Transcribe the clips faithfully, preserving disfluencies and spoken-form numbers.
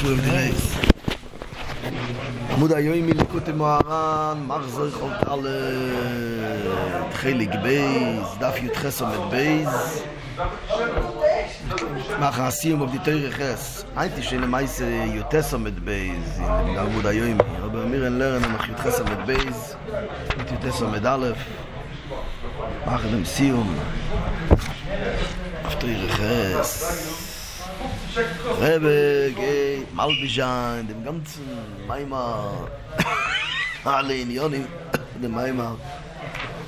Nice. Muda Yoimi Likute Moharan, Marzoy Chot Ale, Chelik Beis, Daf Yutches Omed Beis. Machasiyum of the Torah Ches. Einti sheine Meise Yutes Omed Beis, in the Muda Yoimi. Rabbi Amir and Leren, Mach Yutches Omed Beis, Yutes Omed Aleph, Mach Dem Siyum, Af Torah Ches. Rebbe geht Malbishan, dem ganzen Maimar, alle in Jonim, dem Maimar,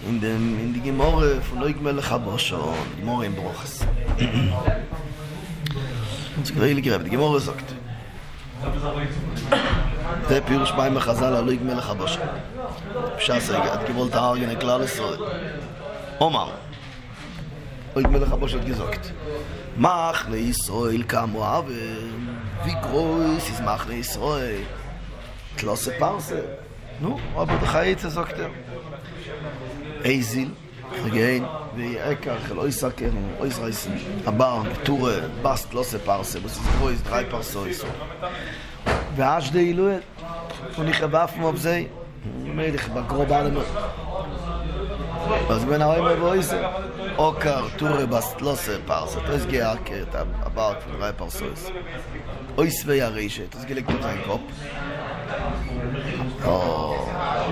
in dem, in die Gemorre von Neug Melech HaBoshon, Gemorre in Bruchas. Das Greilig Rebbe, die Gemorre sagt, der Pirush Maimar Chazal, Neug Melech HaBoshon, Pshaseg, hat gewollt Haargen, ein klares Röhr. Omar, Neug Melech HaBoshon hat gesagt, Mach ne Israel kamo haben. Wie groß ist Mach ne Israel? Klasse Parse. No, aber der Chayitze sagt er. Eisil, Regein, wie Eker, Eloisaker, Eusreißen, Abar, Ture, Bast, Klasse Parse. Das ist groß, drei Parse. Veasch de Iluet, von ich abaf mob sei, Melech, Bagrob Alemer. אז בין הרעים ובויסה, אוקר, טורי, בסטלוסה, פרסה, תסגי האקרת, הבארק, פנראי פרסויס. אויס וירישה, תסגי לקוטן קופ. או,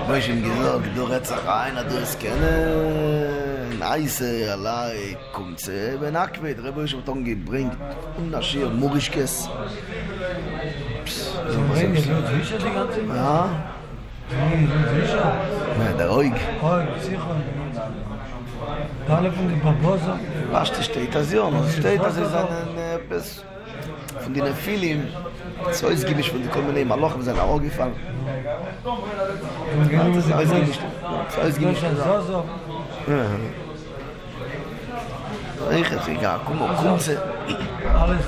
בוישים גזוג, דו רצח עין, הדו הסקנן, אייסה, עליי, קומצה, ונקבית, רבוישם טונגי, ברינג, נשיר, מורישקס. פס, זה ברינג, זה מורישה לגרצים? מה? Ja, der Oig. Oig, sicher. Telefon gibt Barbosa. Was steht das hier? Was steht das? Ist ein Bess. Von den Film. So ist gebe ich von den Kollegen Maloch mit seiner Auge gefallen. Das ist nicht. Das ist nicht. So. Ich habe gesagt, komm, komm. Alles.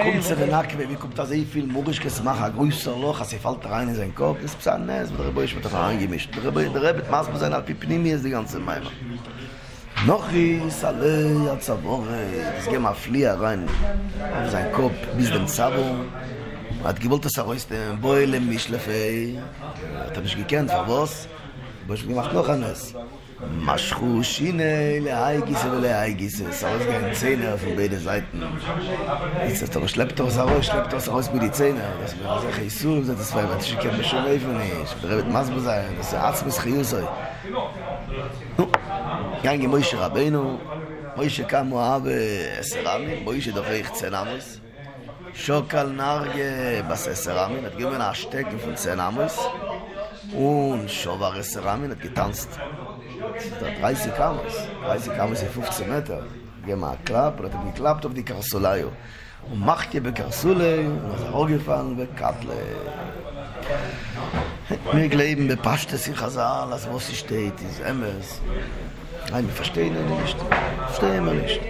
kommt zu der Nakwe, wie kommt da sehr viel Murischkes machen, ein größer Loch, als sie fällt rein in seinen Kopf, das ist ein Ness, der Rebbe ist mit der Hand gemischt. Der Rebbe, der Rebbe, maß bei seiner Pipnimi ist die ganze Meile. Nochis, alle, ja, Zabore, es geht mal Flieger rein auf seinen Kopf, bis dem Zabo. Hat gewollt, dass er aus dem Beulem mischlefei, hat er nicht gekannt, was? Der Rebbe macht noch ein Ness. משכו שיני להייגיסה ולהייגיסה, שרוס גן ציינה von beide Seiten. Jetzt der Schlepptor Saros, Schlepptor Saros mit die Zähne. Das war sehr heißur, das zwei, was ich kann schon helfen nicht. Berebt Masbo sein, das Arzt bis Khiusai. Gange Moshe Rabbeinu, Moshe kam ab Seramin, Moshe דופך צנאמוס. שוקל נרגה בססרמין, hat gegeben ein Steck von Zähnamos und Schovar Seramin hat getanzt. dreißig Kamas, dreißig Kamas in fünfzehn Meter. Gema klappt, oder geklappt auf die Karsolaio. Und macht ihr bei Karsolaio, und hat er auch gefangen bei Katle. Mir glauben, bepasst es sich Chazal, das was sie steht, ist Emes. Nein, wir verstehen ihn nicht, verstehen wir nicht.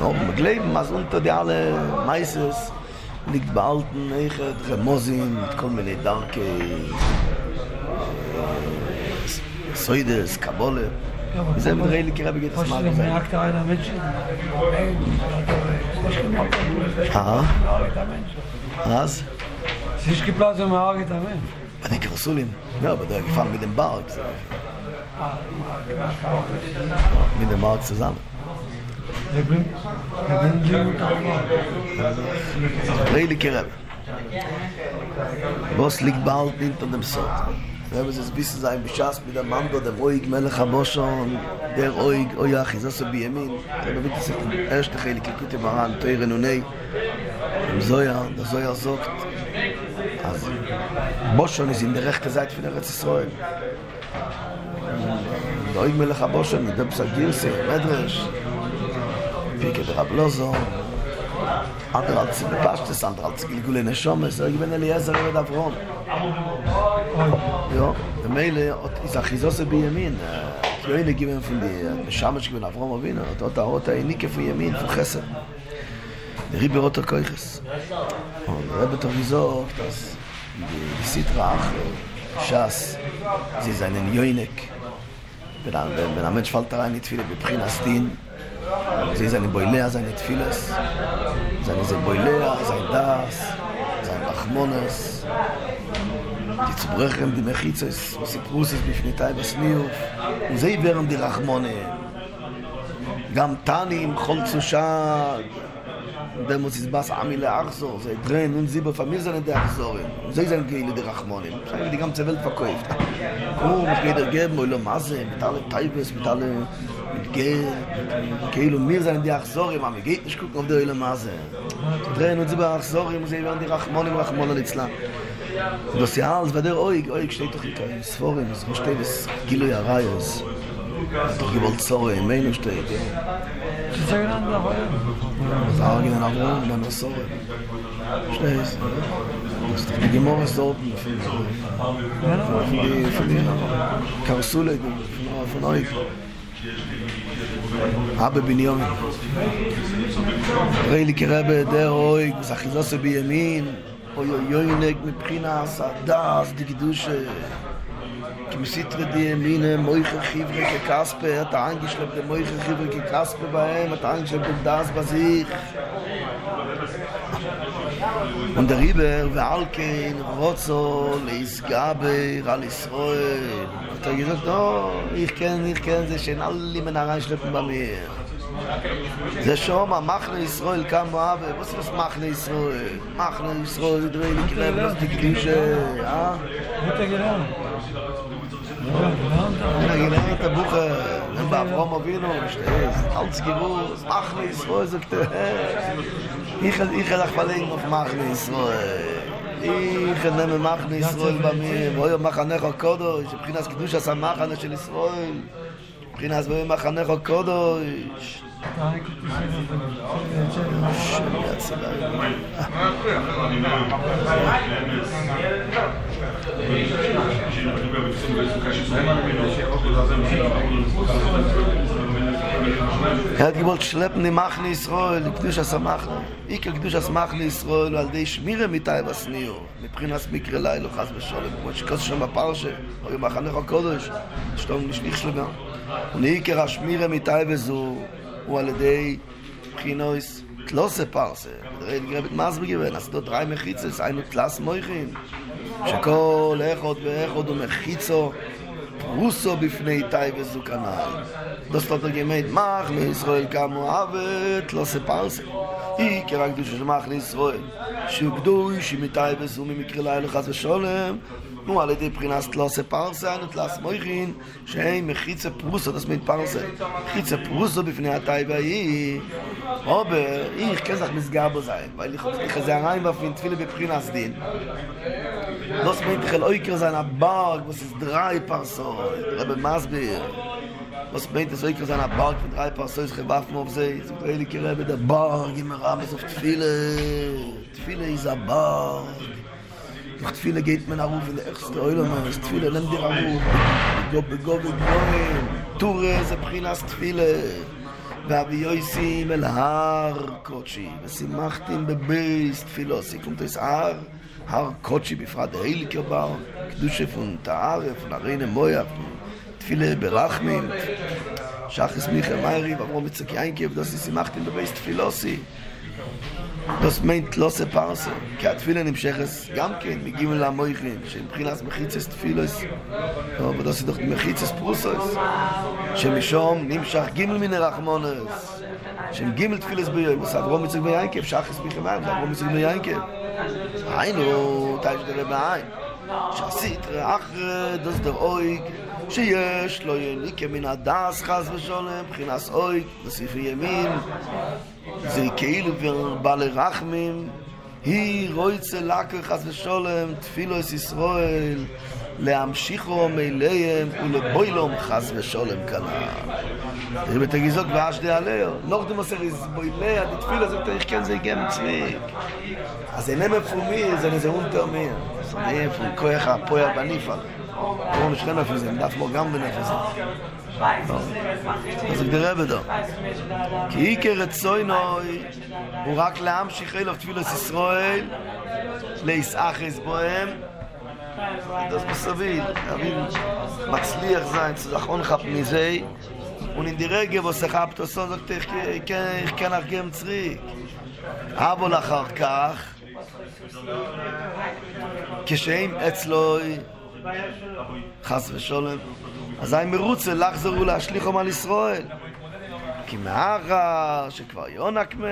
No, wir glauben, was unter die alle Meises liegt bei alten Echert, Remozin, kommen wir nicht danke. Soides, Kabole. Wie sehr mit Reilig Rebbe geht es mal rein. Hast du einer Menschen? Aha. Was? Es ist geplatzt, wenn man auch geht, Amen. Bei den Karsulim? Ja, aber der gefangen mit dem Barg. Mit dem Barg zusammen. Reilig Rebbe. Was liegt bald hinter dem Sot? Wir haben es ein bisschen sein Beschaß mit dem Mando, dem Oig, Melech HaBoshon, der Oig, Oyach, Isoso Biyamin. Der David ist der erste Heilig, Likute Maran, Teure Nunei, im Zoya, der Zoya sagt, also, Boshon ist in der rechten Seite von Eretz Israel. Der Oig, Melech HaBoshon, mit dem Psa-Girse, Medrash, Pike der Rablozo, andere hat sich bepasst, andere hat sich Gilgul in Eshomes, Oig Ben Eliezer, Oig Ben Avrom. Ja, der Meile ist ein Chizose bei Yamin. Die Oine geben von der Schamisch von Avrom Avinu. Dort hat er eine Nicke von Yamin, von Chesed. Der Riber hat er Keuches. Und der Rebbe hat er gesagt, dass die Sitrach, Schas, sie ist ein Joinek. Wenn ein Mensch fällt rein, nicht viele, beprin als Dien. Sie ist eine Boilea, seine Tfiles. Seine Boilea, sein Das, sein רחמונס, יצברכם די מחיצס, וסיפרוסס בפניתי בסניוף, וזה יברם די רחמונה. גם תנים, חול צושה, במוציס בס עמי לאחזור, זה יברן, נונזי בפמיל זה נדי אחזורים, וזה יזן גאילי די רחמונים. עכשיו יבדי גם צבל פקויב. כמו מחיידר גבנו, אלו מה זה, מתעלה טייבס, מתעלה מתגר, כאילו מיר זה נדי אחזורים, המגית נשקוק עובדו אלו מה זה. תדרן, נונזי באחזורים, וזה יברן די רחמונים, רחמונה לצלם. דוסי אלס, ודר אויג, אויג שתי תוכניקאים, ספורים, ספושטייבס, גילוי הראיוס. גבול צורי, מיינו שתי ידיעים. זה אינן לבוא. זה ארגן לבוא, בנו סורי. שתי ידיעים. גימור הסורי, לפעמים. לפעמים. קרסו לגמרי, לפעמים. אבא בניומי. ראי לי כרבא דר אויג, זה אחיזוס בימין. אוי אוי אוי נג מבחינה סעדס דקדוש כמסיטרי די אמיניה מויכה חיברי כקספה אתה אנגישלב די מויכה חיברי כקספה בהם אתה אנגישלב די דס בזיך und der Riber ועלקן רוצו להסגבר על ישראל אתה גזרת לא, איך כן, איך כן זה שאין עלי מנהרן שלפים במהר זה שומע, מחנה ישראל קם מואב, בוספוס מחנה ישראל, מחנה ישראל, דרי לקרם, לא תקדישה, אה? אתה גרם. אתה גרם את הבוכה, הם באברום אבינו, אלץ גיבוס, מחנה ישראל זה כתב. איך הלך פלאים אוף מחנה ישראל. איך נמם מחנה ישראל במי, ואוי המחנך הקודש, מבחינת קדוש עשה מחנה של ישראל. מבחינת במחנך הקודש. hat gewollt schleppen die Macht in Israel, die Gdusha Samach, ich Gdusha Samach in Israel, weil die Schmire mit Taiva Snio, mit Prinas Mikre Leilo, Chas Besholem, wo ich koste schon bei Parche, wo ich mache nach Kodesh, stom nicht nicht schlimmer. Und ich Schmire mit Taiva so הוא על ידי בחינויס תלוסה פרסה. דרי גרבת מסבגיבן, עשתו דרי מחיצס, היינו תלס מויכין. שכל איכות ואיכות הוא מחיצו, פרוסו בפני איתי וזוקנאי. דוסטות הגמית, מח לישראל כמו עבד, תלוסה פרסה. היא קרא קדושה של מח לישראל, שהוא קדוש, עם איתי וזום, עם מקרה לילה חס ושולם. נו, על ידי בחינה סטלוסה פרסה, נטלס מויכין, שהיא מחיצה פרוסה, תסמית פרסה. מחיצה פרוסה בפני הטייבה היא, עובר, היא כזך מסגר בו זין, ואיך זה הרעים ואפין תפילה בבחינה סדין. לא סמית תחל אויקר זין הברק, וסדרי פרסו, רבי מסביר. לא סמית תחל אויקר זין הברק, ודרי פרסו, יש חבף מובזי, זה קרא לי קרא בדברק, עם הרב בסוף תפילה, תפילה היא זה הברק. Nach Tfile geht man auf in der erste Eulermann, ist Tfile, nimm dir auf, gobe, gobe, gobe, Ture, זה בחינת תפילה, ואבי יויסים אל הר קודשי, ושימחתים בבייס תפילוסי, kommt es הר, הר קודשי בפרט היליקר בר, קדושה פון תערף, נרינה מויה, תפילה ברחמים, שחס מיכל מיירי, ואברום מצק יינקב, דוסי שימחתים בבייס תפילוסי, Das meint losse Parse. Ke atfilen im Shechs gamken migim la moichin, she bkhilas mkhitzes tfilos. No, aber das ist doch mkhitzes Prusos. She mishom nimshach gimel min rachmones. She gimel tfilos be yom sadrom mitzig be yankev, shachs mi khmar, sadrom mitzig be yankev. Hayno, taj der baai. Shasit ach das der oig, sheyesh lo yenik min adas khaz veshole, bkhilas oig, besif yemin. זה כאילו בעלי רחמים, היא רויצה לקר חס ושולם, תפילו יש ישראל, להמשיכו מיליהם ולבוילום חס ושולם כנען. תראה בתגיזוק ואשדה עליו, נורדם עושה רזבויליה, תפילו זה תריך כן זה יגע מצריק. אז אינם מפומי, זה נזרון תאומי, זה נאיפה, כוח הפויה בניפה. קוראים לשכן אפיזם, דף לא גם בנאפיזם. אז נראה בדו. כי איקר רצוינוי הוא רק להמשיך אלו תפילוס ישראל, להישאח אסבוהם. אז בסביל, מצליח זין, צזכון חפניזי, ונדירגב עושה חפטוסו, זאת איך כן אך גם צריק. אבול אחר כך, כשאין אצלו חס ושולם, אזי מרוצה לחזור ולהשליחם על ישראל, כי מהרה שכבר יונק מהם,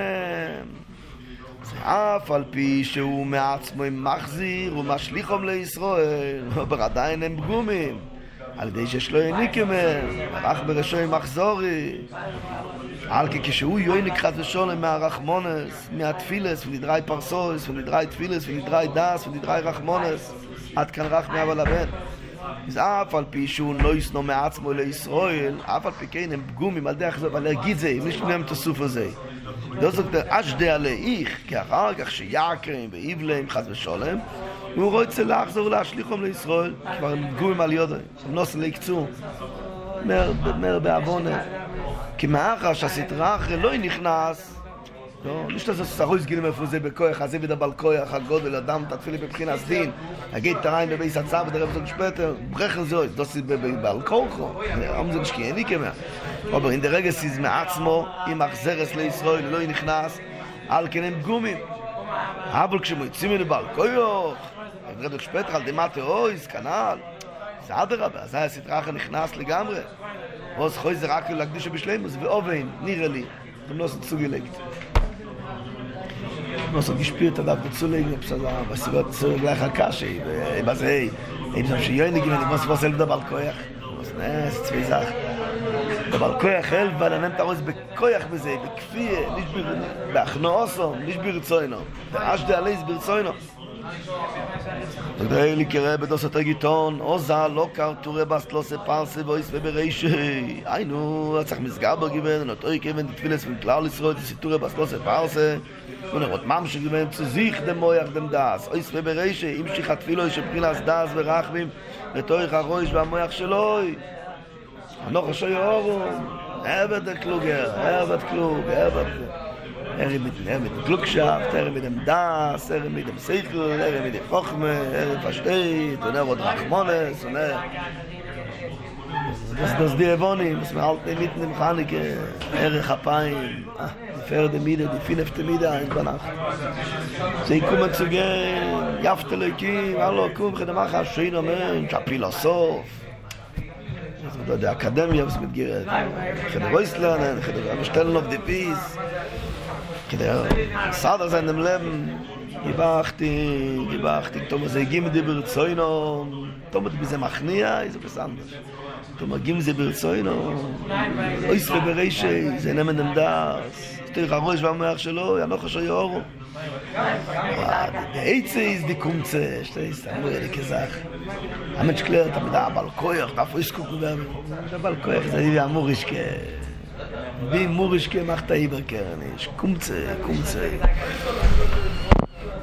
זה אף על פי שהוא מעצמו מחזיר ומשליחם לישראל, אבל עדיין הם פגומים, על ידי ששלו יניק מהם, אך בראשו מחזורי. על כי כשהוא יויניק חס ושולם מהרחמונס, מהתפילס, ונדרי פרסוס, ונדרי תפילס, ונדרי דס, ונדרי רחמונס, עד כאן רחמי אב על הבן. אז אף על פי שהוא לא יסנו מעצמו לישראל, אף על פי כן הם פגומים על דרך זה, אבל להגיד זה, אם יש להם תוסוף הזה. לא זאת אשדה עלייך, כי אחר כך שיעקרים ואיבלם חס ושולם, הוא רוצה להחזור להשליחם לישראל, כבר הם פגומים על יודעים, הם נוסעים להקצו. מר בעבונה. כי מאחש הסתרה אחרי לא נכנס, לא, יש לזה שרוי סגילים איפה זה בכוח, הזיבד הבעל כוח, הגודל, אדם תתפילי בבחינת דין, הגית תריים בבייס הצעה ודרב זאת שפטר, ברכר זוי, דוסי בבעל כוחו, אמא זה נשקיעני כמה. אבל אין דרגס איז מעצמו, אם אכזרס לישראל, לא נכנס, על כן הם פגומים. אבל כשמויצים אלה בעל כוח, אדרד שפטר על דמת אויס, כנל, זה אדרבה, אז הסתרה אחרי נכנס לגמרי. רוס חוי זה רק להקדיש בשלמוס, ואובן, נראה לי, אתם לא עושים צוגלגת. לא עושים גשפירת עליו בצולגת, בסביבות צולגלך הקשי, בזהי, אם שם שיונגים, אני מוס ועושה אלו דבר כוח. מוס נס, צווי זך. דבר כוח אלווה, לנם תרוס בכוח בזה, בכפיה, באחנו עושו, נשביר צוינו, ואשדה עלי סביר צוינו. כדי לקרא בדוסת הגיטון עוזה לא קרטורי בסלוסי פרסי בויס וברשי היינו צריך מסגר בגיוון נטוי כיוון תפילס ונקלר לסרויתי סיטורי בסלוסי פרסי ונראות ממש גיוון צזיך דמויח דמדס אויס וברשי אם שיחתפילו שבחינס דס ורחמים נטוי חרויש והמויח שלוי הנוח השוי אורו עבד הקלוגר עבד קלוג עבד קלוג ערב מידם גלוקשאפט, ערב מידם דאס, ערב מידם סייכל, ערב מידם חוכמה, ערב פשטי, תונה עוד רחמונס, תונה... אז נוסדי אבונים, אז מעלת נמית נמחניק, ערך הפיים, נפאר דמידה, דפינף תמידה, אין בנך. זה יקום הצוגי, יפת אלויקים, אלו עקום, חדמך השעין אומן, שהפילוסוף. לא יודע, אקדמיה וסמתגירת, חדר אויסלנן, חדר המשטלן אוף דה פיס, כדר סעדה זה נמלם, גיבחתי, גיבחתי, תומא זה גימד ברצוינו, תומא זה מכניע, איזה בסנדר, תומא גימד זה ברצוינו, אויס וברשי, זה נמן נמדס, תויך הראש והמח שלו, ינוח השוי אורו. ואיצה איז דיקומצה, שתי איסטרמוי אלי כזך. אמת שקלר, אתה מדע, בעל כוח, דאפו אישקוק וגם, אתה בעל כוח, זה איבי אמור אישקה. בי אמור אישקה מחתה איבר קרן, איש קומצה, קומצה.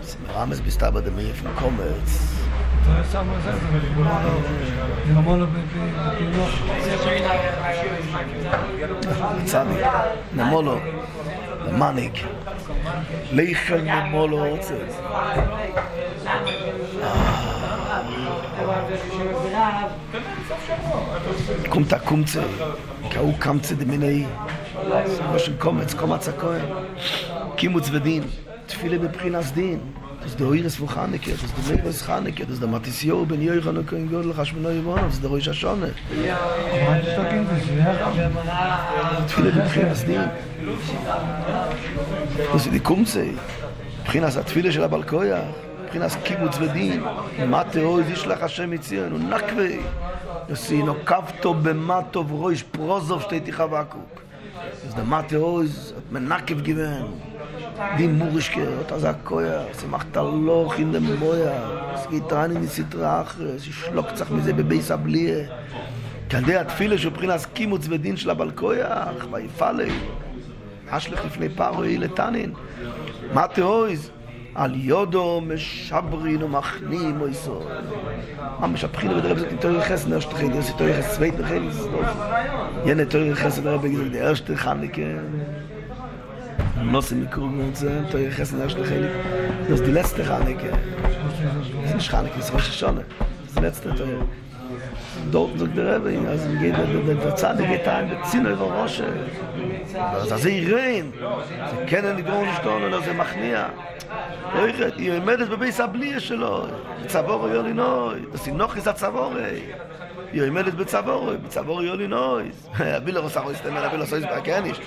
זה מרמז בסתבא דמי פון קומץ. צבי, נמולו. מניק ליכל ממולו עוצר קומטה קומצה כאו קמצה דמינאי סבו של קומץ, קומץ הכהן קימוץ ודין תפילה בבחינס דין אז דו אירס פוחניקה, אז דו מירס חניקה אז דו מתיסיור בן יוירן הכהן גודל לחשמנו יבון, אז דו ראש השונה תפילה בבחינס דין זה דיקומצי, מבחינת התפילה של הבעל כוח, מבחינת קיבוץ ודין, מה תאוי וישלח השם יציאנו, נקווי, יוסי נוקבתו במה טוב רויש פרוזוב שתיתיחה ועקוק. אז מה תאוי, את מנקב גיוון, דין מורשקה, אותה זה הכוח, שמחת לא חינם מויה, סגיטרני מסתרה אחרי, ששלוק צריך מזה בבייס הבליה. כדי התפילה של מבחינת קימוץ ודין של הבעל כוח, ויפה לי. אשלך לפני פארוי לטנין מה תאויז? על יודו משברין ומחנים אויסו מה משבחין ודרב זאת נתאוי חסן ארשתכי דרס נתאוי חסן סווית נחל ין נתאוי חסן הרבי גזק דרשתך נקן נוסי מקרוב מוצא נתאוי חסן ארשתכי דרס דילסתך נקן זה נשכה נקן סרוי ששונה זה נצת נתאוי דורטן זוג דרבים אז נגיד בצד נגידתיים בצינו איבר ראשה אז זה אירין, זה כן אין לגרון לשתון, אלא זה מכניע. היא עומדת בבייס הבליה שלו, בצבור יולינוי, בסינוכיס הצבורי. היא עומדת בצבורי, בצבור יולינוי. אביל הרוסחו הסתמל, אביל הרוסחו הסתמל, כאניש.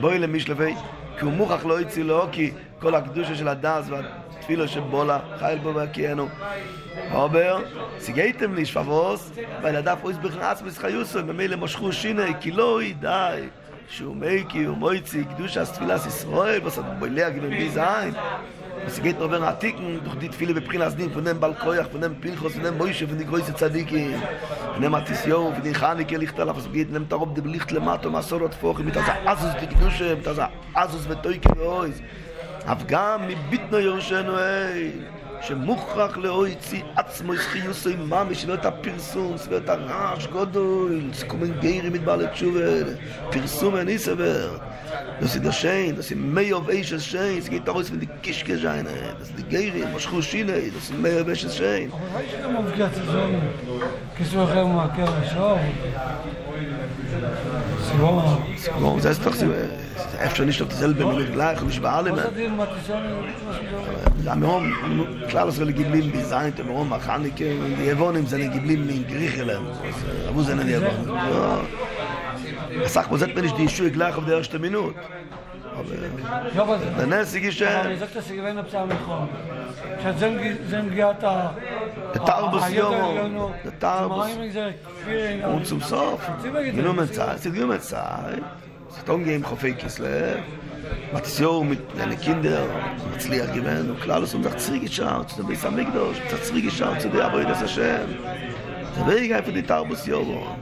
בואי למישלפי, כי הוא מוכח לא יציא לו, כי כל הקדושה של הדס והתפילו שבולה, חייל בו בהקיאנו. אובר, סיגייתם לי שפבוס, והילדה פרויס בכנעץ מסחיוסו, ממילא מושכו שיני, כי לא ידעי. שומי כי הוא מויצי, קדוש הספילס ישראל, בסד בויליה גבין בי זין. וסיגית נובר העתיקן, דוחדי תפילה בבחינה סדים, פונם בלקויח, פונם פילחוס, פונם מוישה, ונגרויס הצדיקים. פונם התיסיור, ונכניקה ליכתלף, סוגית נם תרוב דבליכת למטו, מסורות פוחים, מתעזה עזוס דקדושה, מתעזה עזוס וטויקי ואויז. אבגם מביטנו ירושנו, אי. שמוכרח להויצי עצמו ישחיוסו עם ממש, ולא את הפרסום, ולא את הרעש גודוי, סיכומן גיירי מתבעל לתשובה, פרסום אין איסבר. נוסי דשן, נוסי מי אובי של שן, סגי תרוס ונדיקיש כז'יין, נוסי גיירי, משכו שיני, נוסי מי אובי של שן. אבל ראי שגם מובגע צזון, כסו אחר מעקר השור, סיבור. סיבור, זה אספך סיבור, אפשר נשלב תזל במרגלייך, משבעה למה. המרום, כלל עשרה לגיבלים ביזיינט, המרום, החניקים, יבונים זה לגיבלים מגריך אליהם, אבו זה נן יבון. הסך מוזת פניש דישו יגלייך עבדי הרשת אמינות. ננס יגישה. אבל יזקת סגבין הפצעה מכון. שזה מגיע את ה... תרבוס יומו, תרבוס. הוא צומסוף. גינו מצאי, סתגיעו מצאי. סתון גאים חופי כסלב. מתסיור לקינדר, מצליח גימנו. כללוס הוא תצרי גישה, צדבי סמי קדוש. תצרי גישה, צדבי אבוי דס השם. צדבי יגע איפה די תרבוס יומו.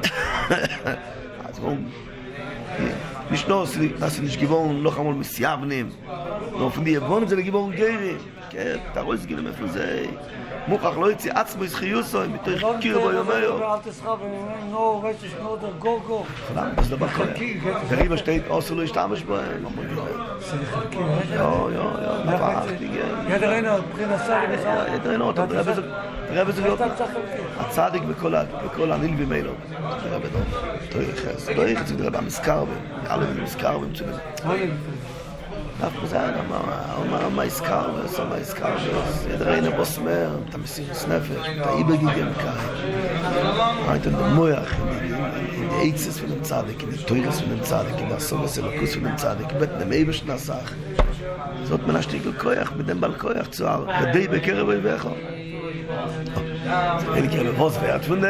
אז הוא... נשנו, נעשי נשגיבון, לא חמול מסייבנים נופני יבון זה לגיבון גיירים כן, תרוי סגילים איפה זה מוכח לא יציא עצמו ישחיוסו אם יתריך קיר בו יומיו אל תסחב, אני אומר, נו, רשש, נו, דר, גור, גור חלם, אז דבר קורה תרים השתית, עושו לא ישתמש בהם סליחקים יו, יו, יו, נפח, תיגן ידר אינו, בחינה סגל ידר אינו, אתה תראה בזה תראה בזה להיות הצדיק בכל הניל ומילו תראה בדור, תוריחס, תוריחס, תראה במזכר אלה במזכר ומצוין דווקא זה היה אמר מה הזכר ועשה מה הזכר ידרי נבוס מר, אתה מסירוס נפש, אתה אי בגיגם כך הייתן דמויח אין איצס ונם צדיק, אין תוירס ונם צדיק, אין אסור וסלוקוס ונם צדיק בית נמי בשנסח זאת מנשתי כלכויח, בדם בלכויח צוער, ידי בקרב איבך אין קרב לבוס ויד ונם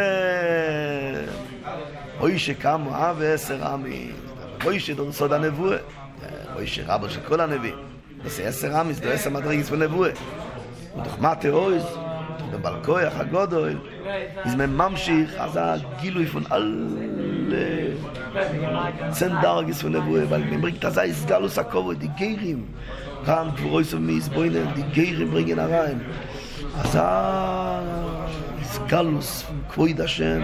אוי שקם רעה ועשר עמי מוישה דון סוד הנבואה מוישה רבו של כל הנביאים נעשה עשר עמיס, דו עשר מדרגיס בנבואה ודחמת אויז ובלכויח הגודל יזמן ממשיך אז הגילוי פון על צנדרגיס בנבואה ועל ממריקת אז היסגלוס הכובוי די גיירים רם כבורויסו מיסבוינר די גיירים ברגן הריים אז היסגלוס כבוי דשם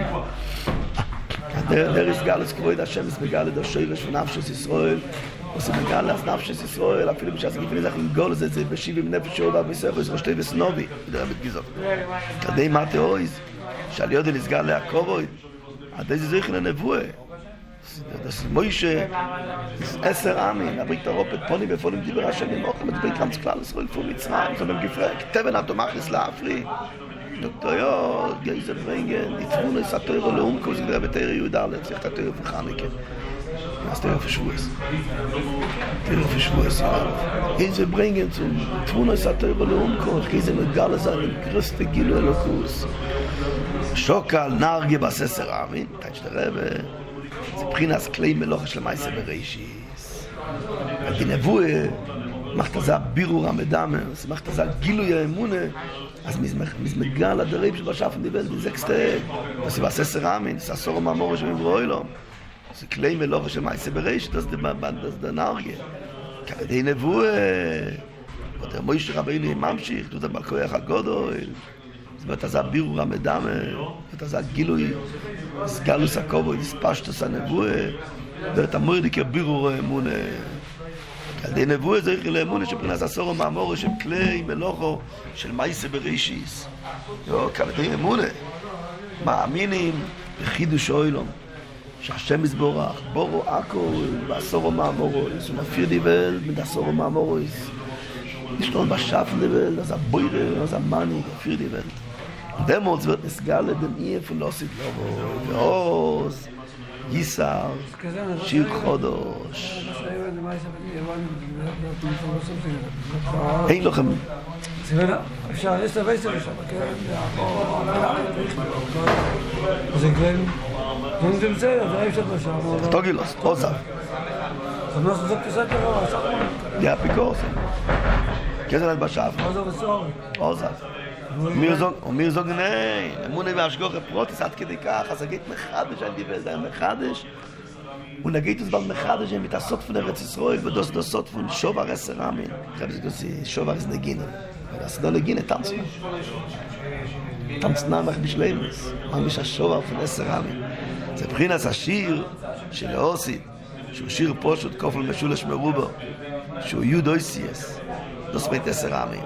Der ist Gallus Kreuz der Schemes Begale der Schöne Schnafschus Israel was im Gallus Schnafschus Israel a Philipp Schas gibt in Sachen Gol das ist בשבעים נפש oder בישראל רשתי וסנובי der mit Gizot der Matthäus שאל יודל ישגל יעקב עד איזה זכר הנבואה das Moshe עשר עמים הברית הרופת פוני בפונים דיבר השם אוכל מדבית רמץ כלל ישראל פור מצרים זאת אומרת גפרה כתבן אטומחס לאפרי דוקטוריות, גייזר ורנגן, נתפרו נעשה תוירו לאומקו, זה גדרה בתאירי יהודה, להצליח את התאירו וחניקה. אז תאירו פשבועס. תאירו פשבועס, איזה ברנגן, נתפרו נעשה תאירו לאומקו, איזה מגל הזה, נגרס תגילו אלוקוס. שוקל נרגי בססר אבין, תשתראה, זה בחינס כלי מלוכה של מייסה בראשיס. הגנבו, מחתזה בירור המדאמר, מחתזה גילוי האמונה, אז מזמגה על הדרים שבשאפן דיבל, זה כסתאב, זה בססר עמין, זה עשור מהמורש ומברואי לו. זה כלי מלוכה של מייסה בראשית, אז זה נארגיה. כעדי נבואה, ואתה מויש רבינו ממשיך, תודה בלכויח הגודל, ואתה זה בירור המדאמר, ואתה זה גילוי, סגלוס הקובוי, ספשטוס הנבואה, ואתה מורדיקה בירור האמונה. כדי נבואה זריך לאמונה שבכנס עשורו מהמורה של כלי מלוכו של מייסה בראשיס כדי אמונה מאמינים בחידוש אוילום שהשם יזבורך בורו עקו בעשורו מהמורה ומפיר דיבל מדעשורו מהמורה nicht nur was schaffen die Welt, was am Beure, was am Mannig, für die Welt. Und demnach wird es Galle dem Ehe von Lossi, glaube ich, Yisar, Shir Chodosh. Hey, Lochem. אפשר, יש לבי סבב שם, כן? אז אם כן, אם תמצא, אז אי אפשר לשם. תוגילוס, עוזר. אז נוסע זה פסק לרוע, עשר פעם. יא, פיקורס. כסף עד בשעב. עוזר וסעור. עוזר. ומיר זוג נאי, אמוני מהשגוח הפרוטיס, עד כדי כך, אז הגית מחדש, אני דיבר, זה היה מחדש. Und da geht es bald mechadisch, mit der Sot von der Rezisroel, und das der Sot von Shovares Ramin. Ich habe gesagt, Shovares Negine. Das ist nur Negine, tanzt man. Tanzt man, mach mich Lebens. Man ist ein Shovar von Esser Ramin. זה בחינת השיר של האוסית, שהוא שיר פשוט, כופל משולש מרובר, שהוא יוד אויסייס. דוס בית Esser Ramin.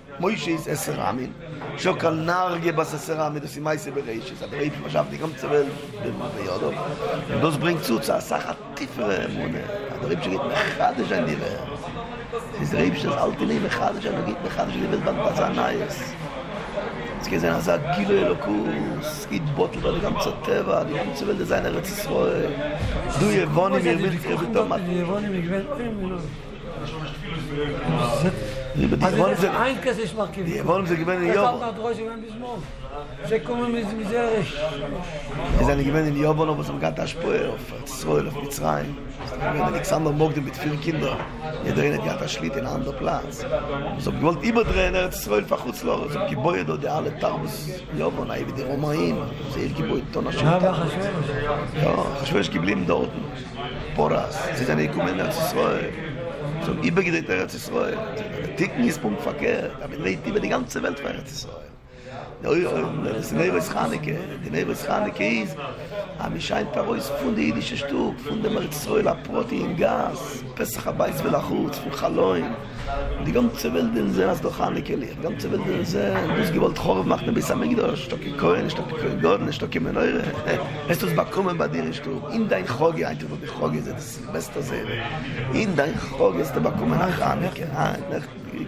מוישה יש עשר רעמין שוקל נרגה בססרה מדוסימייסה בראשית, אבל ראיתי משאבתי גם צבל ביודו. דוס ברינג צוצה, סחת טיפרה אמונה. הדרים שגיד מחדש אני דיבר. זה ראיתי שזל תיני מחדש, אני אגיד מחדש אני דיבר בנפצה נאייס. אז כזה נעזד גילו אלוקוס, אית בוטל ואני גם צד טבע, אני גם צבל דזיין ארץ ישראל. דו יבוני מירמיד כרבית תומת. אז אין כזה שמרכיב וכך נעדרו שגוון בשמור שקומים מזרש אז אני גוון עם יובונו בסמכת השפועה אוף ישראל אוף מצרים אלכסנדר מוקדם בתפיר קינדר ידרין את געת השליט אין אנדר פלאץ וזו בגבולת איבדרן ארץ ישראל פחוץ לא זו כיבוי ידו דעה לתרבוס יובון היו בדי רומאים זה איל כיבוי טון השלטה מה והחשבש? לא, החשבש קיבלים דעות פורס זה אני אקומן ארץ ישראל so übergedreht Eretz Israel. Der Ticken ist Punkt verkehrt, aber ich rede über die ganze Welt von Eretz Israel. Das Neve ist Chaneke. Die Neve ist Chaneke ist, aber ich scheint bei uns von der jüdischen Stück, von dem Eretz Israel, Aproti in Gas, Pesach Abayis Velachutz, von Chaloim. Die ganze Welt in Zen ist doch Chaneke. Die ganze Welt in Zen, du hast gewollt, Chorov macht ein bisschen Megiddosh, Stocke Kohen, Stocke Kohen Gordon, Stocke Meneure. Hast du es bekommen bei dir, in dein Choge, ein Tufo, die Choge ist das beste Serie. In dein Choge ist du bekommen nach Chaneke. Ich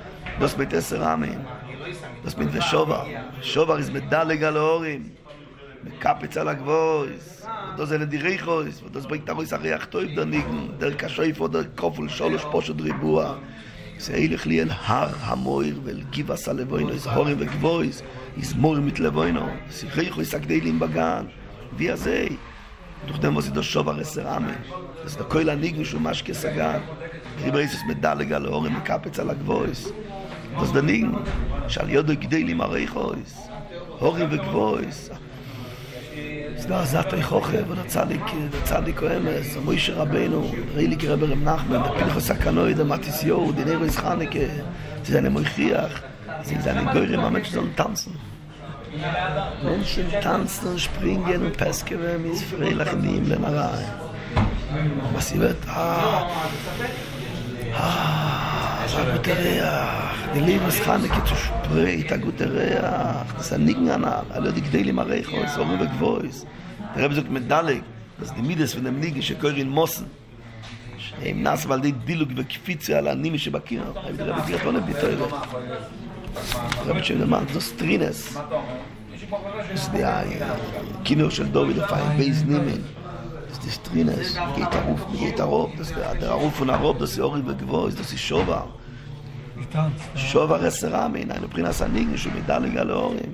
Das mit Esser Amin. Das mit Veshovar. Veshovar ist mit Daleg al Orim. Mit Kapitz al Agvois. Und das ist die Reichos. Und das bringt der Reus Ariach Teuf der Nigen. Der Kashoif und der Kofel Sholosh Poshod Ribua. זה הילך לי אל הר המויר ואל גיבס על לבוינו. זה הורים וגבויס. זה מויר מת לבוינו. זה ריחויס הגדלים בגן. וי הזה. דוכדם עושה דו שובר Esser Amin. זה דקוי לניגן שהוא משקה סגן. ריבריס עושה מדלג על האורים וקפץ על הגבויס. das da ning shal yodo gidei li marei khois hori ve gvois zda zat ay khoche und tzadik tzadik koemes moy shrabeinu reili geber nachman der pilchos kanoid matis yo dinero is khaneke ze zane moy khiach ze zane goyre mamet zum tanzen menschen tanzen springen und peskewen is freilach nim lenarai was wird a guter Reach, die Liebe ist Chaneke zu spreit, a guter Reach, das ist ein Nigenanab, alle die Gdelim Arecho, es war Rübe Gvois. Der Rebbe sagt mit Daleg, dass die Midas von dem Nigen, שקוראים מוסן, שהם נעשו על די דילוג וקפיציה על הנימי שבקיר, הרב רבי גרפון הביטוי רב. הרב שמדמן, זוס טרינס, זה הכינור של דוד, לפעמים בייז נימין, das ist Trines, geht der Ruf, geht der Rob, das der Ruf von der Rob, das ist Ori Begvois, das ist Shovar. Shovar Esser Amin, eine Prinas Anigen, שמדלג על האורים.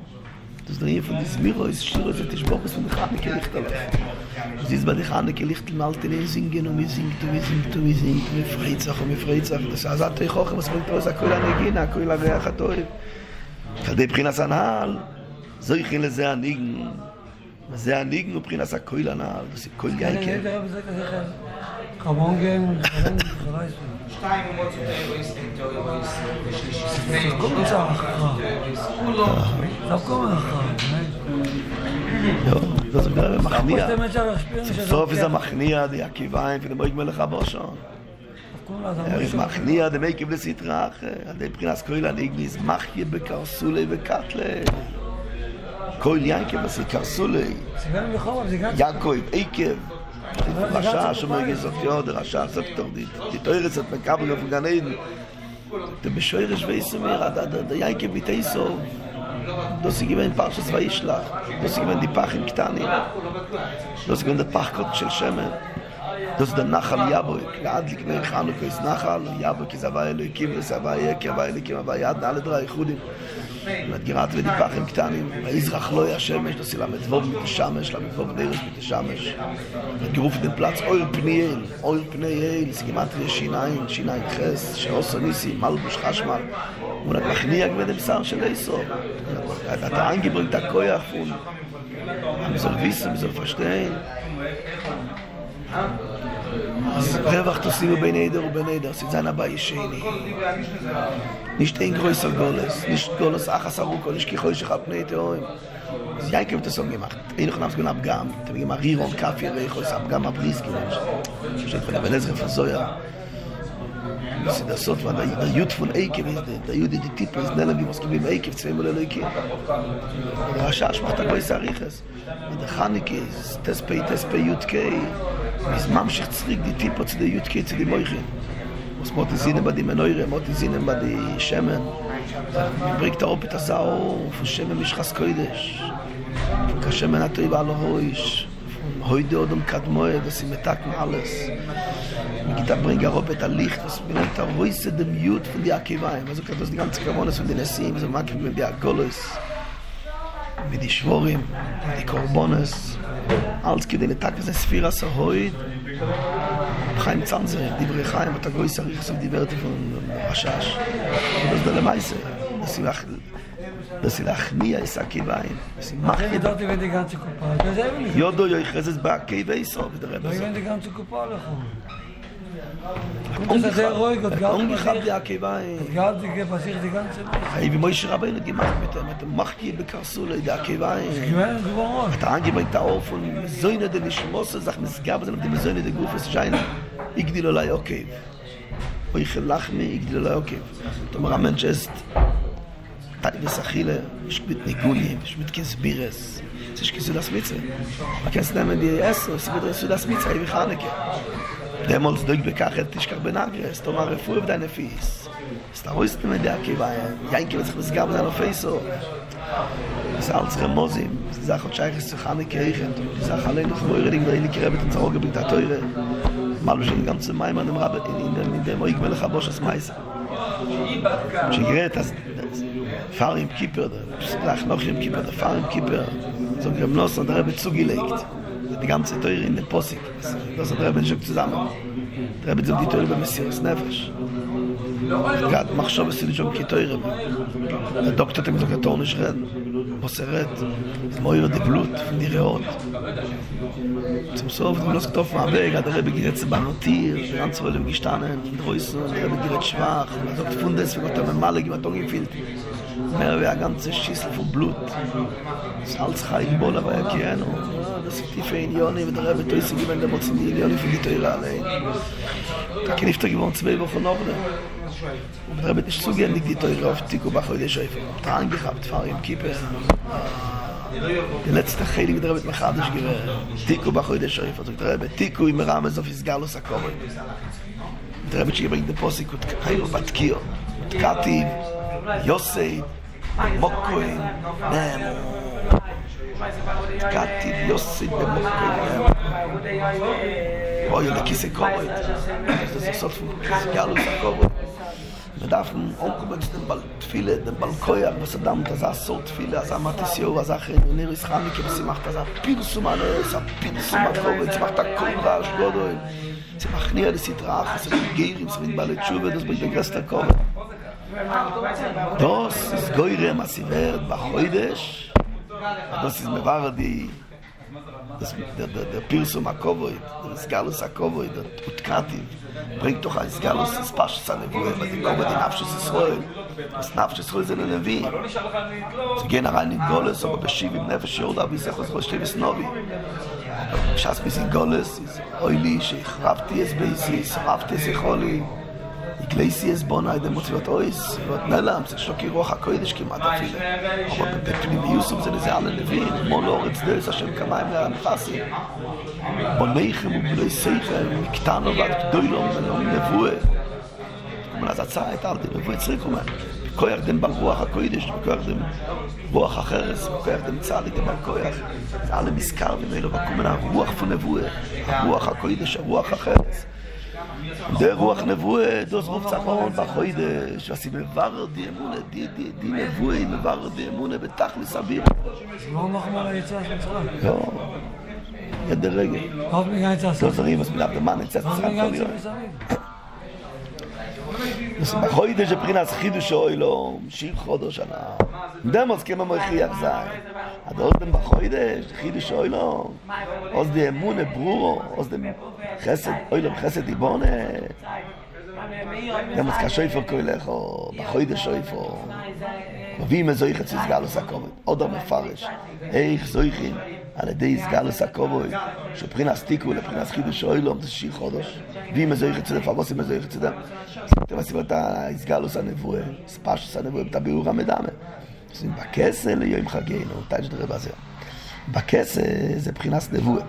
Das Drehen von diesem Miro ist Schiro, es ist ein Spruch, es ist ein Chaneke Lichtel. Es ist bei der Chaneke Lichtel, mal alle singen und wir singen, wir singen, wir singen, wir freuen sich und wir freuen sich. Das ist ein Teuchoch, was bringt uns, akkuil anegin, akkuil areach atoib. Kalde Prinas Anal, so ich in lese Anigen. זה הניגן הוא פרינס הכויל הנעל, זה כויל יעקב. אני נדע בזה כזה חמונגן, חמונגן, חרייס. שתיים אומות תאירויסטים, תאירויסטים, ושלישי ספי, כל מוצא אחר. כולו. דווקא מאחר, נכון? לא, זה גדול במחניע. סוף זה מחניע, זה עקיביים, פני בואי גמלך בראשון. זה מחניע, דמי קיבלס יתרח, עדי פרינס כויל הניגניס, מחיה בקרסולי וקטלה. כל ינקב עשי קרסולי, ינקב, עיקב, רשע שמרגי סופיון, רשע סופטורדית, תתאיר את מקבל ופגנן, תבשוער שווה סמיר, ינקב מתאיסו, דוסיגימן פרשס וישלח, דוסיגימן דיפחים קטנים, דוסיגימן דפחקות של שמן, דוסיגימן נחל יבוי, עד לקנה חנוכה יש נחל, יבוי כי זה הבא אלוהיקים, זה הבא יקר, הבא אליקים, הבא יד, נעל את רעי חודים. נתגירת ודיפחים קטנים, ויזרח לא ישמש, נוסי למדבוב מתשמש, למדבוב דרס מתשמש. נתגירוף דפלץ, אויר פניאל, אויר פניאל, סגימטריה שיניים, שיניים חס, שעוסו ניסי, מלבוש חשמל. הוא נתמכניע גמד המסר של איסו. אתה אנגי ברינט הכויח, הוא מזול ויסו, מזול פשטיין. אז רווח תוסימו בין עדר ובין עדר, סיזן הבא ישני. נישט אין גרויסר גולס, נישט גולס אחס ארוכו, נישט כיכוי שחל פני תאוים. אז יאיקב תסוג ימחת, אין לכם נפגון אבגם, תמיגים הרירון כף ירחו, זה אבגם הבריס כאילו, שתפנה בלזר פזויה. סידסות, והיוד פון איקב, היוד ידיטיפו, אז נלבי מוסקבים איקב, צבעים עולה לאיקב. רשע, שמחת גויס אריכס, מדחניקי, תספי, תספי, יודקי. אז ממשיך צריק די טיפו צדי יודקי, צדי מויכי. אז מותי זינם בדי מנוירה, מותי זינם בדי שמן. מבריק תאופת הזאור, שמן משחס קוידש. כשמן התאיבה לא הויש. Heute und um Kadmoe, das sind Metaken alles. Mit der Bringer Robert Licht, das bin der Ruise dem Jud von die Akivaim. Also das ganze Kamones von den Nessim, so mag mit der Golos. Mit die Schworim, die Korbones, als die den Tag des Sfiras heute. Kein Zanze, die Brichaim, der Golos Richts die Werte von Rashash. Das der Meise, das ist das להכניע את הכיויים. ידעתי ואידי גם צ'קופה. יודו יחזז בעקיבי איסו. ואיבן די גם צ'קופה לכו. זה רויג, עוד גחב די הכיויים. עוד גחב די פסיך די גם צ'קופה. איבי מוישה רבינו גימח ביתם. אתה מחקי בקרסול די הכיויים. אתה אנגיבה את האוף. זוינה די נשמוס לזך מסגב. זה נמדים זוינה די גוף. שיינה. יגדיל אולי עוקב. או יחל לחמי יגדיל אולי עוקב. זאת אומרת שאיסט. Teilweise Achille, ich mit Niguli, ich mit Kisbiris, ich kisse das Mitze. Man kann es nehmen, die Essen, es wird es für das Mitze, ich kann nicht. Demolz durch bekachet, ich kann benagres, Tomar Refuhr auf deine Fies. Es da ist nicht mehr der Akiva, Janke, was ich das gab, seine Feiso. Es als Remozim, es ist auch ein Scheich, es kann nicht kriegen, und es ist auch allein, ich wollte nicht, weil ich nicht kriege, und es auch gebringt, der Teure. Mal schon die ganze Meime an dem Rabbi, in dem Oik Melech Abosch, das Meise. שגרית, אז פאר עם קיפר, להחנוך עם קיפר, פאר עם קיפר, זו גרמנוס, נדרה בצוגי ליקט, זה גם צטויר אין לפוסיק, לא סדרה בן שוק צזמה, נדרה בן זו גיטויר במסירס נפש, גד מחשוב עשי לג'ום גיטויר, הדוקטור תגזוק התור נשרד, מוסרת, מויר דבלות, נראות, סמסוף, דבלוס כתוב מעבג, הדרה בגירת סבנותיר, רנצו אלו בגישתנן, דרויסון, הדרה בגירת שבח, הדוקט פונדס וגותם המלג עם הטונגינפילט, mehr wie ein ganzes Schüssel von Blut. Salz kann ich wollen, aber er kann auch. Das ist die Feinjone, wenn der Rebbe Teussi gewinnt, dann muss die Jone für die Teure allein. Da kann ich doch gewohnt zwei Wochen noch. Und der Rebbe ist zugänglich, die Teure auf Tico Bach heute schäufe. Da angehabt, fahre im Kippe. Der letzte Heilige der Rebbe Machadisch gewinnt. Tico Bach heute schäufe. Also der Rebbe Tico im Rames auf Isgalos Akkorin. Der Rebbe schrieb in der Posikut, Kairo Batkir, Kativ, יוסי, מוקוי, נאמו, קטיב, יוסי במוקוי, נאמו. אוי, עוד הכיסא קורות. זה סוף, גלו, זה קורות. Wir dürfen auch viele, die Balkoia, die sie dammt, die Assot, viele, die Amatisio, die Sache, die Nero-Israelike, die sie macht, die Pinsumane, die Pinsumakrobe, sie macht die Korra, die Schwodoin, sie macht nie die Sitrache, sie macht Gerim, sie macht Baletschuwe, das bringt den Rest der Korra. Das ist Geirem, als sie wird, bei Heudesch, das ist Mevar, die der Pinsumakrobe, das ist Galus Akovoid, das Utkativ, bringt doch ein Galus, das passt zu einem Wohl, weil die Glaube, die Nafschus ist Reul. Das Nafschus ist Reul sind in Nevi. Sie gehen rein in Goles, aber beschieb im Nefesh, Jorda, bis ich aus Roshlev ist Novi. Aber schaß bis in Goles, ist Oili, שחרבתי es Beisi, שחרבתי es Echoli, Igleisi es Bonai, dem Mutziot Ois, wird Nelam, sind Schloki Roch, HaKoidesh כמעט אפילו. Aber bei Pnimiusum sind es alle Nevi, Monoritz, Deus, Hashem Kamaim, Leram Chassi. בונאיכם ובלוי סייכם וקטנו והגדוילום ולאום נבואה אבל אז הצעה הייתה על די נבואה צריק אומר כוח דם ברוח הקוידש וכוח דם רוח החרס וכוח דם צהלי דם הכוח זה עלה מזכר ומאלו בקומנה הרוח פונבואה הרוח הקוידש הרוח החרס די רוח נבואה דוס רוב צחרון בחוידש ועשי מבר די אמונה די די די נבואה מבר די אמונה בתכלס אביר זה לא נחמל היצאה של צחרון לא יד הרגל. לא זרים, אז מלאב דמן, נצא שצחן כל יום. בחוידש הבחינס חידוש אוילום, שיר חודש עליו. דמוס כמו מרחיח זי. עד אוזדם בחוידש, חידוש אוילום. אוזדם אמונה ברורו, אוזדם חסד, אוילום חסד איבונה. דמוס כשויפר כוילךו, בחוידש שויפר. מביאים איזויך את סגלוס הקובד, עוד המפרש. איך זויכים. על ידי סגלוס הקובוי, שבחינס תיקו לבחינס חידוש אוילום, זה שיר חודש. ואם איזו יחצה לפעבוס, אם איזו יחצה דם, אתם עשיבו את הסגלוס הנבואה, ספשוס הנבואה, את הביאור המדמה. עושים בקסל, יום חגינו, תאיש דרבה זה. בקסל זה בחינס נבואה.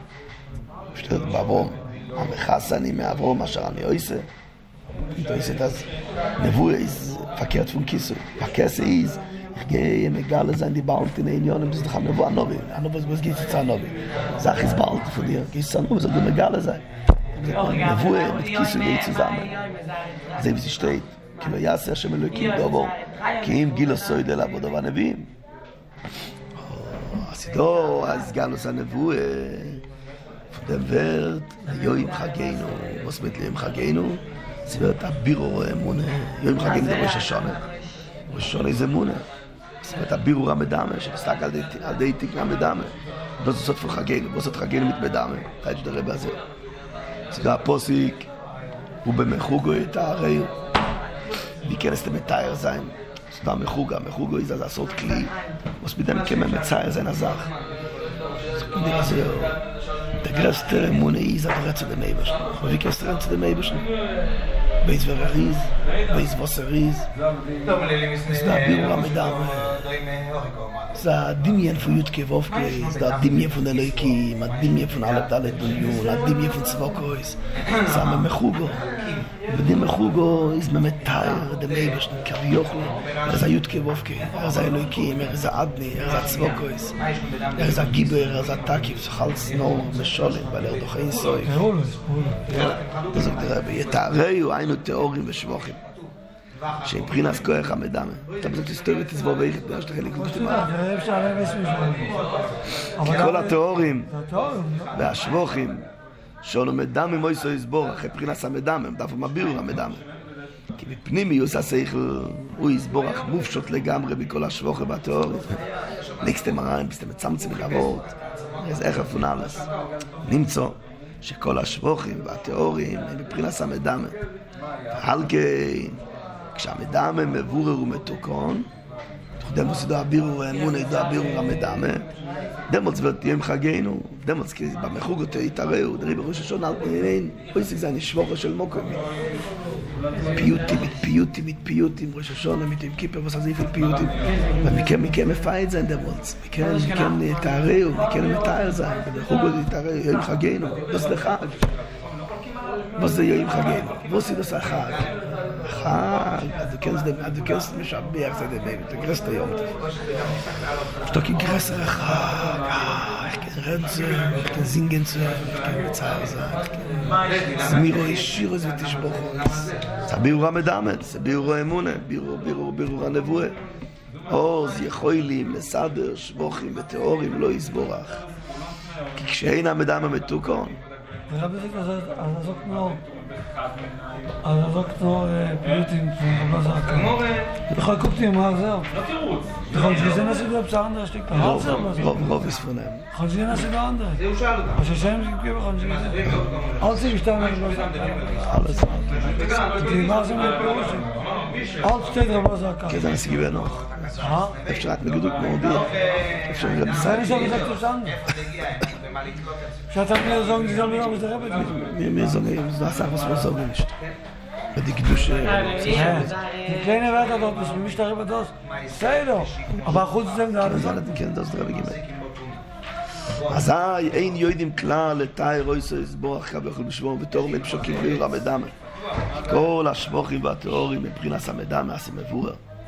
שתראה בעברום, המחס אני מעברום, אשר אני אויסה. אויסת אז, נבואה איז פקרת פונקיסו, בקסל איז, gehe mir gale sein die bauten in jonen bis da nova nova nova was geht zu nova sag ist bald für dir ist nova so mir gale sein wo mit kissen geht zusammen sehen wie sie steht kilo yasser shmelukim dobo kim gilo soid el avoda vanavim asido az galo sanavu der welt yoim chageinu was mit lem chageinu sie wird abiro emune yoim chageinu shashana shashana zemune את הבירור המדמה, שפסק על די תקנה מדמה. בוסות חגנו, בוסות חגנו מתמדמה. תאיש דרבה הזה. סגר הפוסיק, הוא במחוגו את הערי. ניכנס למתאר זין. סגר מחוגה, מחוגו איזה לעשות כלי. מוסבידם כממצאר זין הזך. סגר זהו. דגרסטר אמונה איזה דרצה דמייבשן. מביקס דרצה דמייבשן. בייס ורריז, בייס ווסריז. זה הבירור המדמה. זה הדמיין פון יודקה ואופקי, זה הדמיין פון אלוהיקים, הדמיין פון אלת אלת דוליון, הדמיין פון צבוקויס, זה הממחוגו. ודמחוגו איז ממתאר דמייבשן, כביוכלו, זה יודקה ואופקי, זה אלוהיקים, זה עדני, זה צבוקויס, זה גיבר, זה תקיף, זה חל סנור, משולת, בלר דוחי סויף. זאת רבי, יתאריו, היינו תיאורים ושבוכים. שבחינס כוח המדמה. אתה פזוק תסתובב תסבור ואיכת ביה שלכם לקלוש למעלה. כי כל התיאורים והשבוכים שאולו מדמה מויסו יסבור אחרי בחינס המדמה, דווקא מביאו המדמה. כי בפנימיוס השכל הוא יסבור אך מופשוט לגמרי בכל השבוכים והתיאורים. נקסתם הרעים, פסתם מצמצים לגבות. אז איך הפונלס? נמצוא שכל השבוכים והתיאורים הם בחינס המדמה. והלכי כשהמדמה מבורר ומתוקון, דמוס ידע בירור האמונה ידע בירור המדמה, דמוס ותהיה מחגנו, דמוס כי במחוג אותו יתאראו, דרי בראש השונה, פויסק זה הנשבוכה של מוקבי. פיוטים, פיוטים, פיוטים, ראש השונה, מיתים כיפר וסזיפים פיוטים, ומכם מכם מפעד זה דמוס, מכם תאראו, מכם מתאר זה, במחוג אותו יתאראו, יהיה מחגנו, דוס לחג. בוס זה יהיה מחגנו, בוס ידוס החג. חג, הדוקס משביח את הדברים, תגרס את היום. שתוקי גרס רחג, איך כן רד זה, איך כן זינגן זה, איך כן מצער זה, איך כן סמירו ישיר הזה ותשבוך. זה ביור המדמת, זה ביור האמונה, ביור הנבואה. אור זה יכולים לסדר שבוכים ותיאורים לא יסבורך. כי כשאין המדמה מתוקון, ורבי ריגר, עזקנו, עזקנו פיוטים של רבא זרקנו. בכל קופטים מה זהו? לא תירוץ. בכל שזה נסיב לבצענדר שתיק פרץ. רוב, רוב יספונם. בכל שזה נסיב לאנדר. זה הוא שאל אותם. הששעים שתקפים בכל שזה. ארצי משתם רבא זרקנו. על הזרקנו. תימר זה מלפירושים. ארץ שתיק רבא זרקנו. כי זה נסיב בנוח. אה? אפשר את מגדות מורדיר. אפשר את לבצענדר. זה נשאר את לבצענדר. שאתה מי זוג נזל מלא מזדרבת לי מי זוג נעשה חספוסוב למשת בדקדוש כן הבאת הדות משתרי בדוס סיידו אבל חוץ זה מנהל אזי אין יוידים כלל לתאי רויסו יסבור אחר ויכול בשבום ותאור מפשוקים בלי רמדמה כל השבוכים והתיאורים מבחינס המדמה עשי מבורר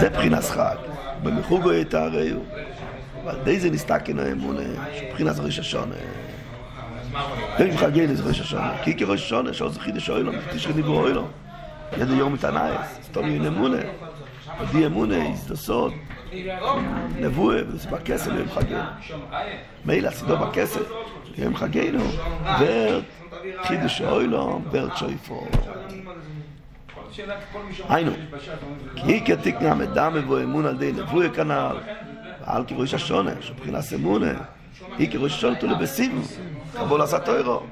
זה בחינס חג. במחוגו יתאריו, ועל די זה נסתקן האמונה, שבחינס ראש השונה. יום חגי לזה ראש השונה, כי כראש השונה, שעוז חידש אוהלו, תשכי דיבור אוהלו. יד היום מתענייס, סתום יום אמונה, ודי אמונה, יסדסות, נבואה, וזה בכסף יום חגי. מילא, סידו בכסף, יום חגינו, ורד, חידש אוהלו, ורד שויפו. היינו, כי כתיקנה מדמה ואמון על די נבוי כנעל ועל כראש השונה, שבחינס אמונה היא כראש השונה תולה בסיבו חבול עשה תוירו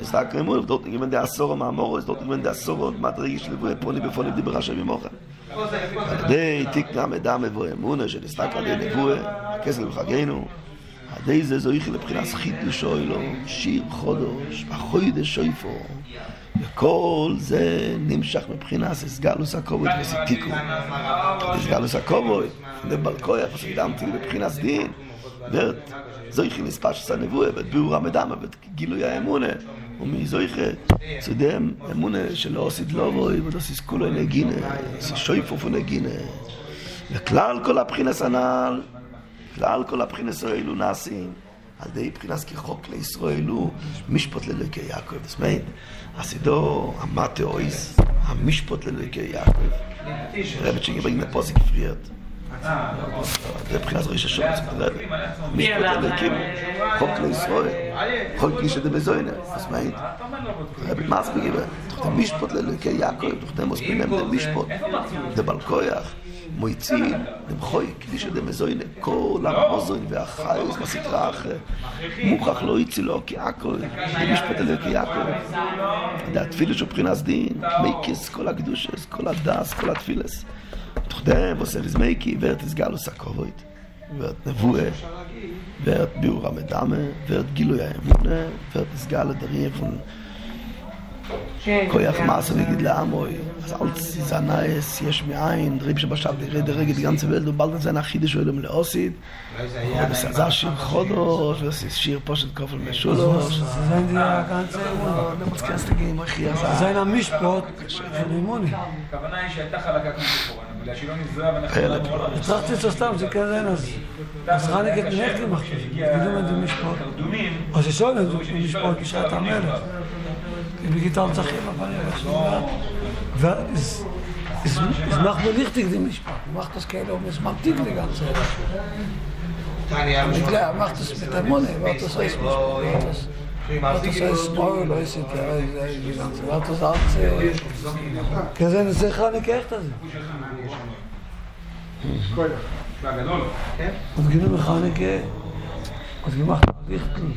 נסתק אמונה, ודאות נגמן די עשור המאמורו ודאות נגמן די עשור עוד מטריגי של לבוי פוני בפוני בדיבר השם ימוכם על די תיקנה מדמה ואמונה שנסתק על די נבוי הכסל בחגנו על די זה זויכי לבחינס חידושו אלו שיר חודש, בחוידש שויפו וכל זה נמשך מבחינה סגלוס הקובוית וסתיקו סגלוס הקובוית נבלקויה פסקדמתי מבחינה סדין וזויכי נספש סנבויה ודביעור המדמה וגילוי האמונה ומזויכי צודם אמונה שלא עושית לא רואי ודוסיס כולו נגינה שויפוף ונגינה וכלל כל הבחינה סנל כלל כל הבחינה סויילו נעשים על די בחינס כחוק לישראלו משפוט ללוקי יעקב וסמיין הסידור המטאויס המשפוט ללוקי יעקב רבט שגיברים מפוזיק פריאט זה בחינס ראש השורץ משפוט ללוקים חוק לישראל חוק לישדה בזוינה וסמיין רבט מעס בגיבר תוכתם משפוט ללוקי יעקב תוכתם מוספינים למשפוט דבלקויח מויצין, למחוי, כדי שדמזוין, כל המוזוין והחיוס בסתרה אחרי. מוכח לא יצילו, כי עקו, במשפט הזה כי עקו. התפילס ובחינס דין, מייקס, כל הקדושס, כל הדס, כל התפילס. תוכדם, עושה לזמייקי, ואת הסגלוס הקורית, ואת נבואה, ואת ביעור המדמה, ואת גילוי האמונה, ואת הסגל הדרים. כוח מעשה נגיד לעמוי אז אלץ זה נעס יש מאין דרים שבשב דרי דרגת גנצה ולד ובלגן זה נחידש ואילם לאוסית וזה שיר חודש וזה שיר פושט כופל משולוש זה נדיה גנצה ומצכנס תגיד עם הכי עזה זה נמשפות ולימוני הכוונה היא שהייתה חלקה כמו שפורן אבל שלא נזרע ונחלת הצלחתי סוסתם זה כזה אז חנקת נהלת למחקר גידום את המשפות או ששון את המשפות כשאת המלך בגיטר צחים, אבל יש מח בליכטיק די משפט, מח תס כאלה, יש ממתיק לי גם זה. נגלה, מח תס בתמונה, מח תס איס משפט, מח תס איס מורי, לא איסי תראה, מח תס ארצי, כזה נצריך להניק איך את זה. אז גילים לך להניק, אז גילים לך להניק.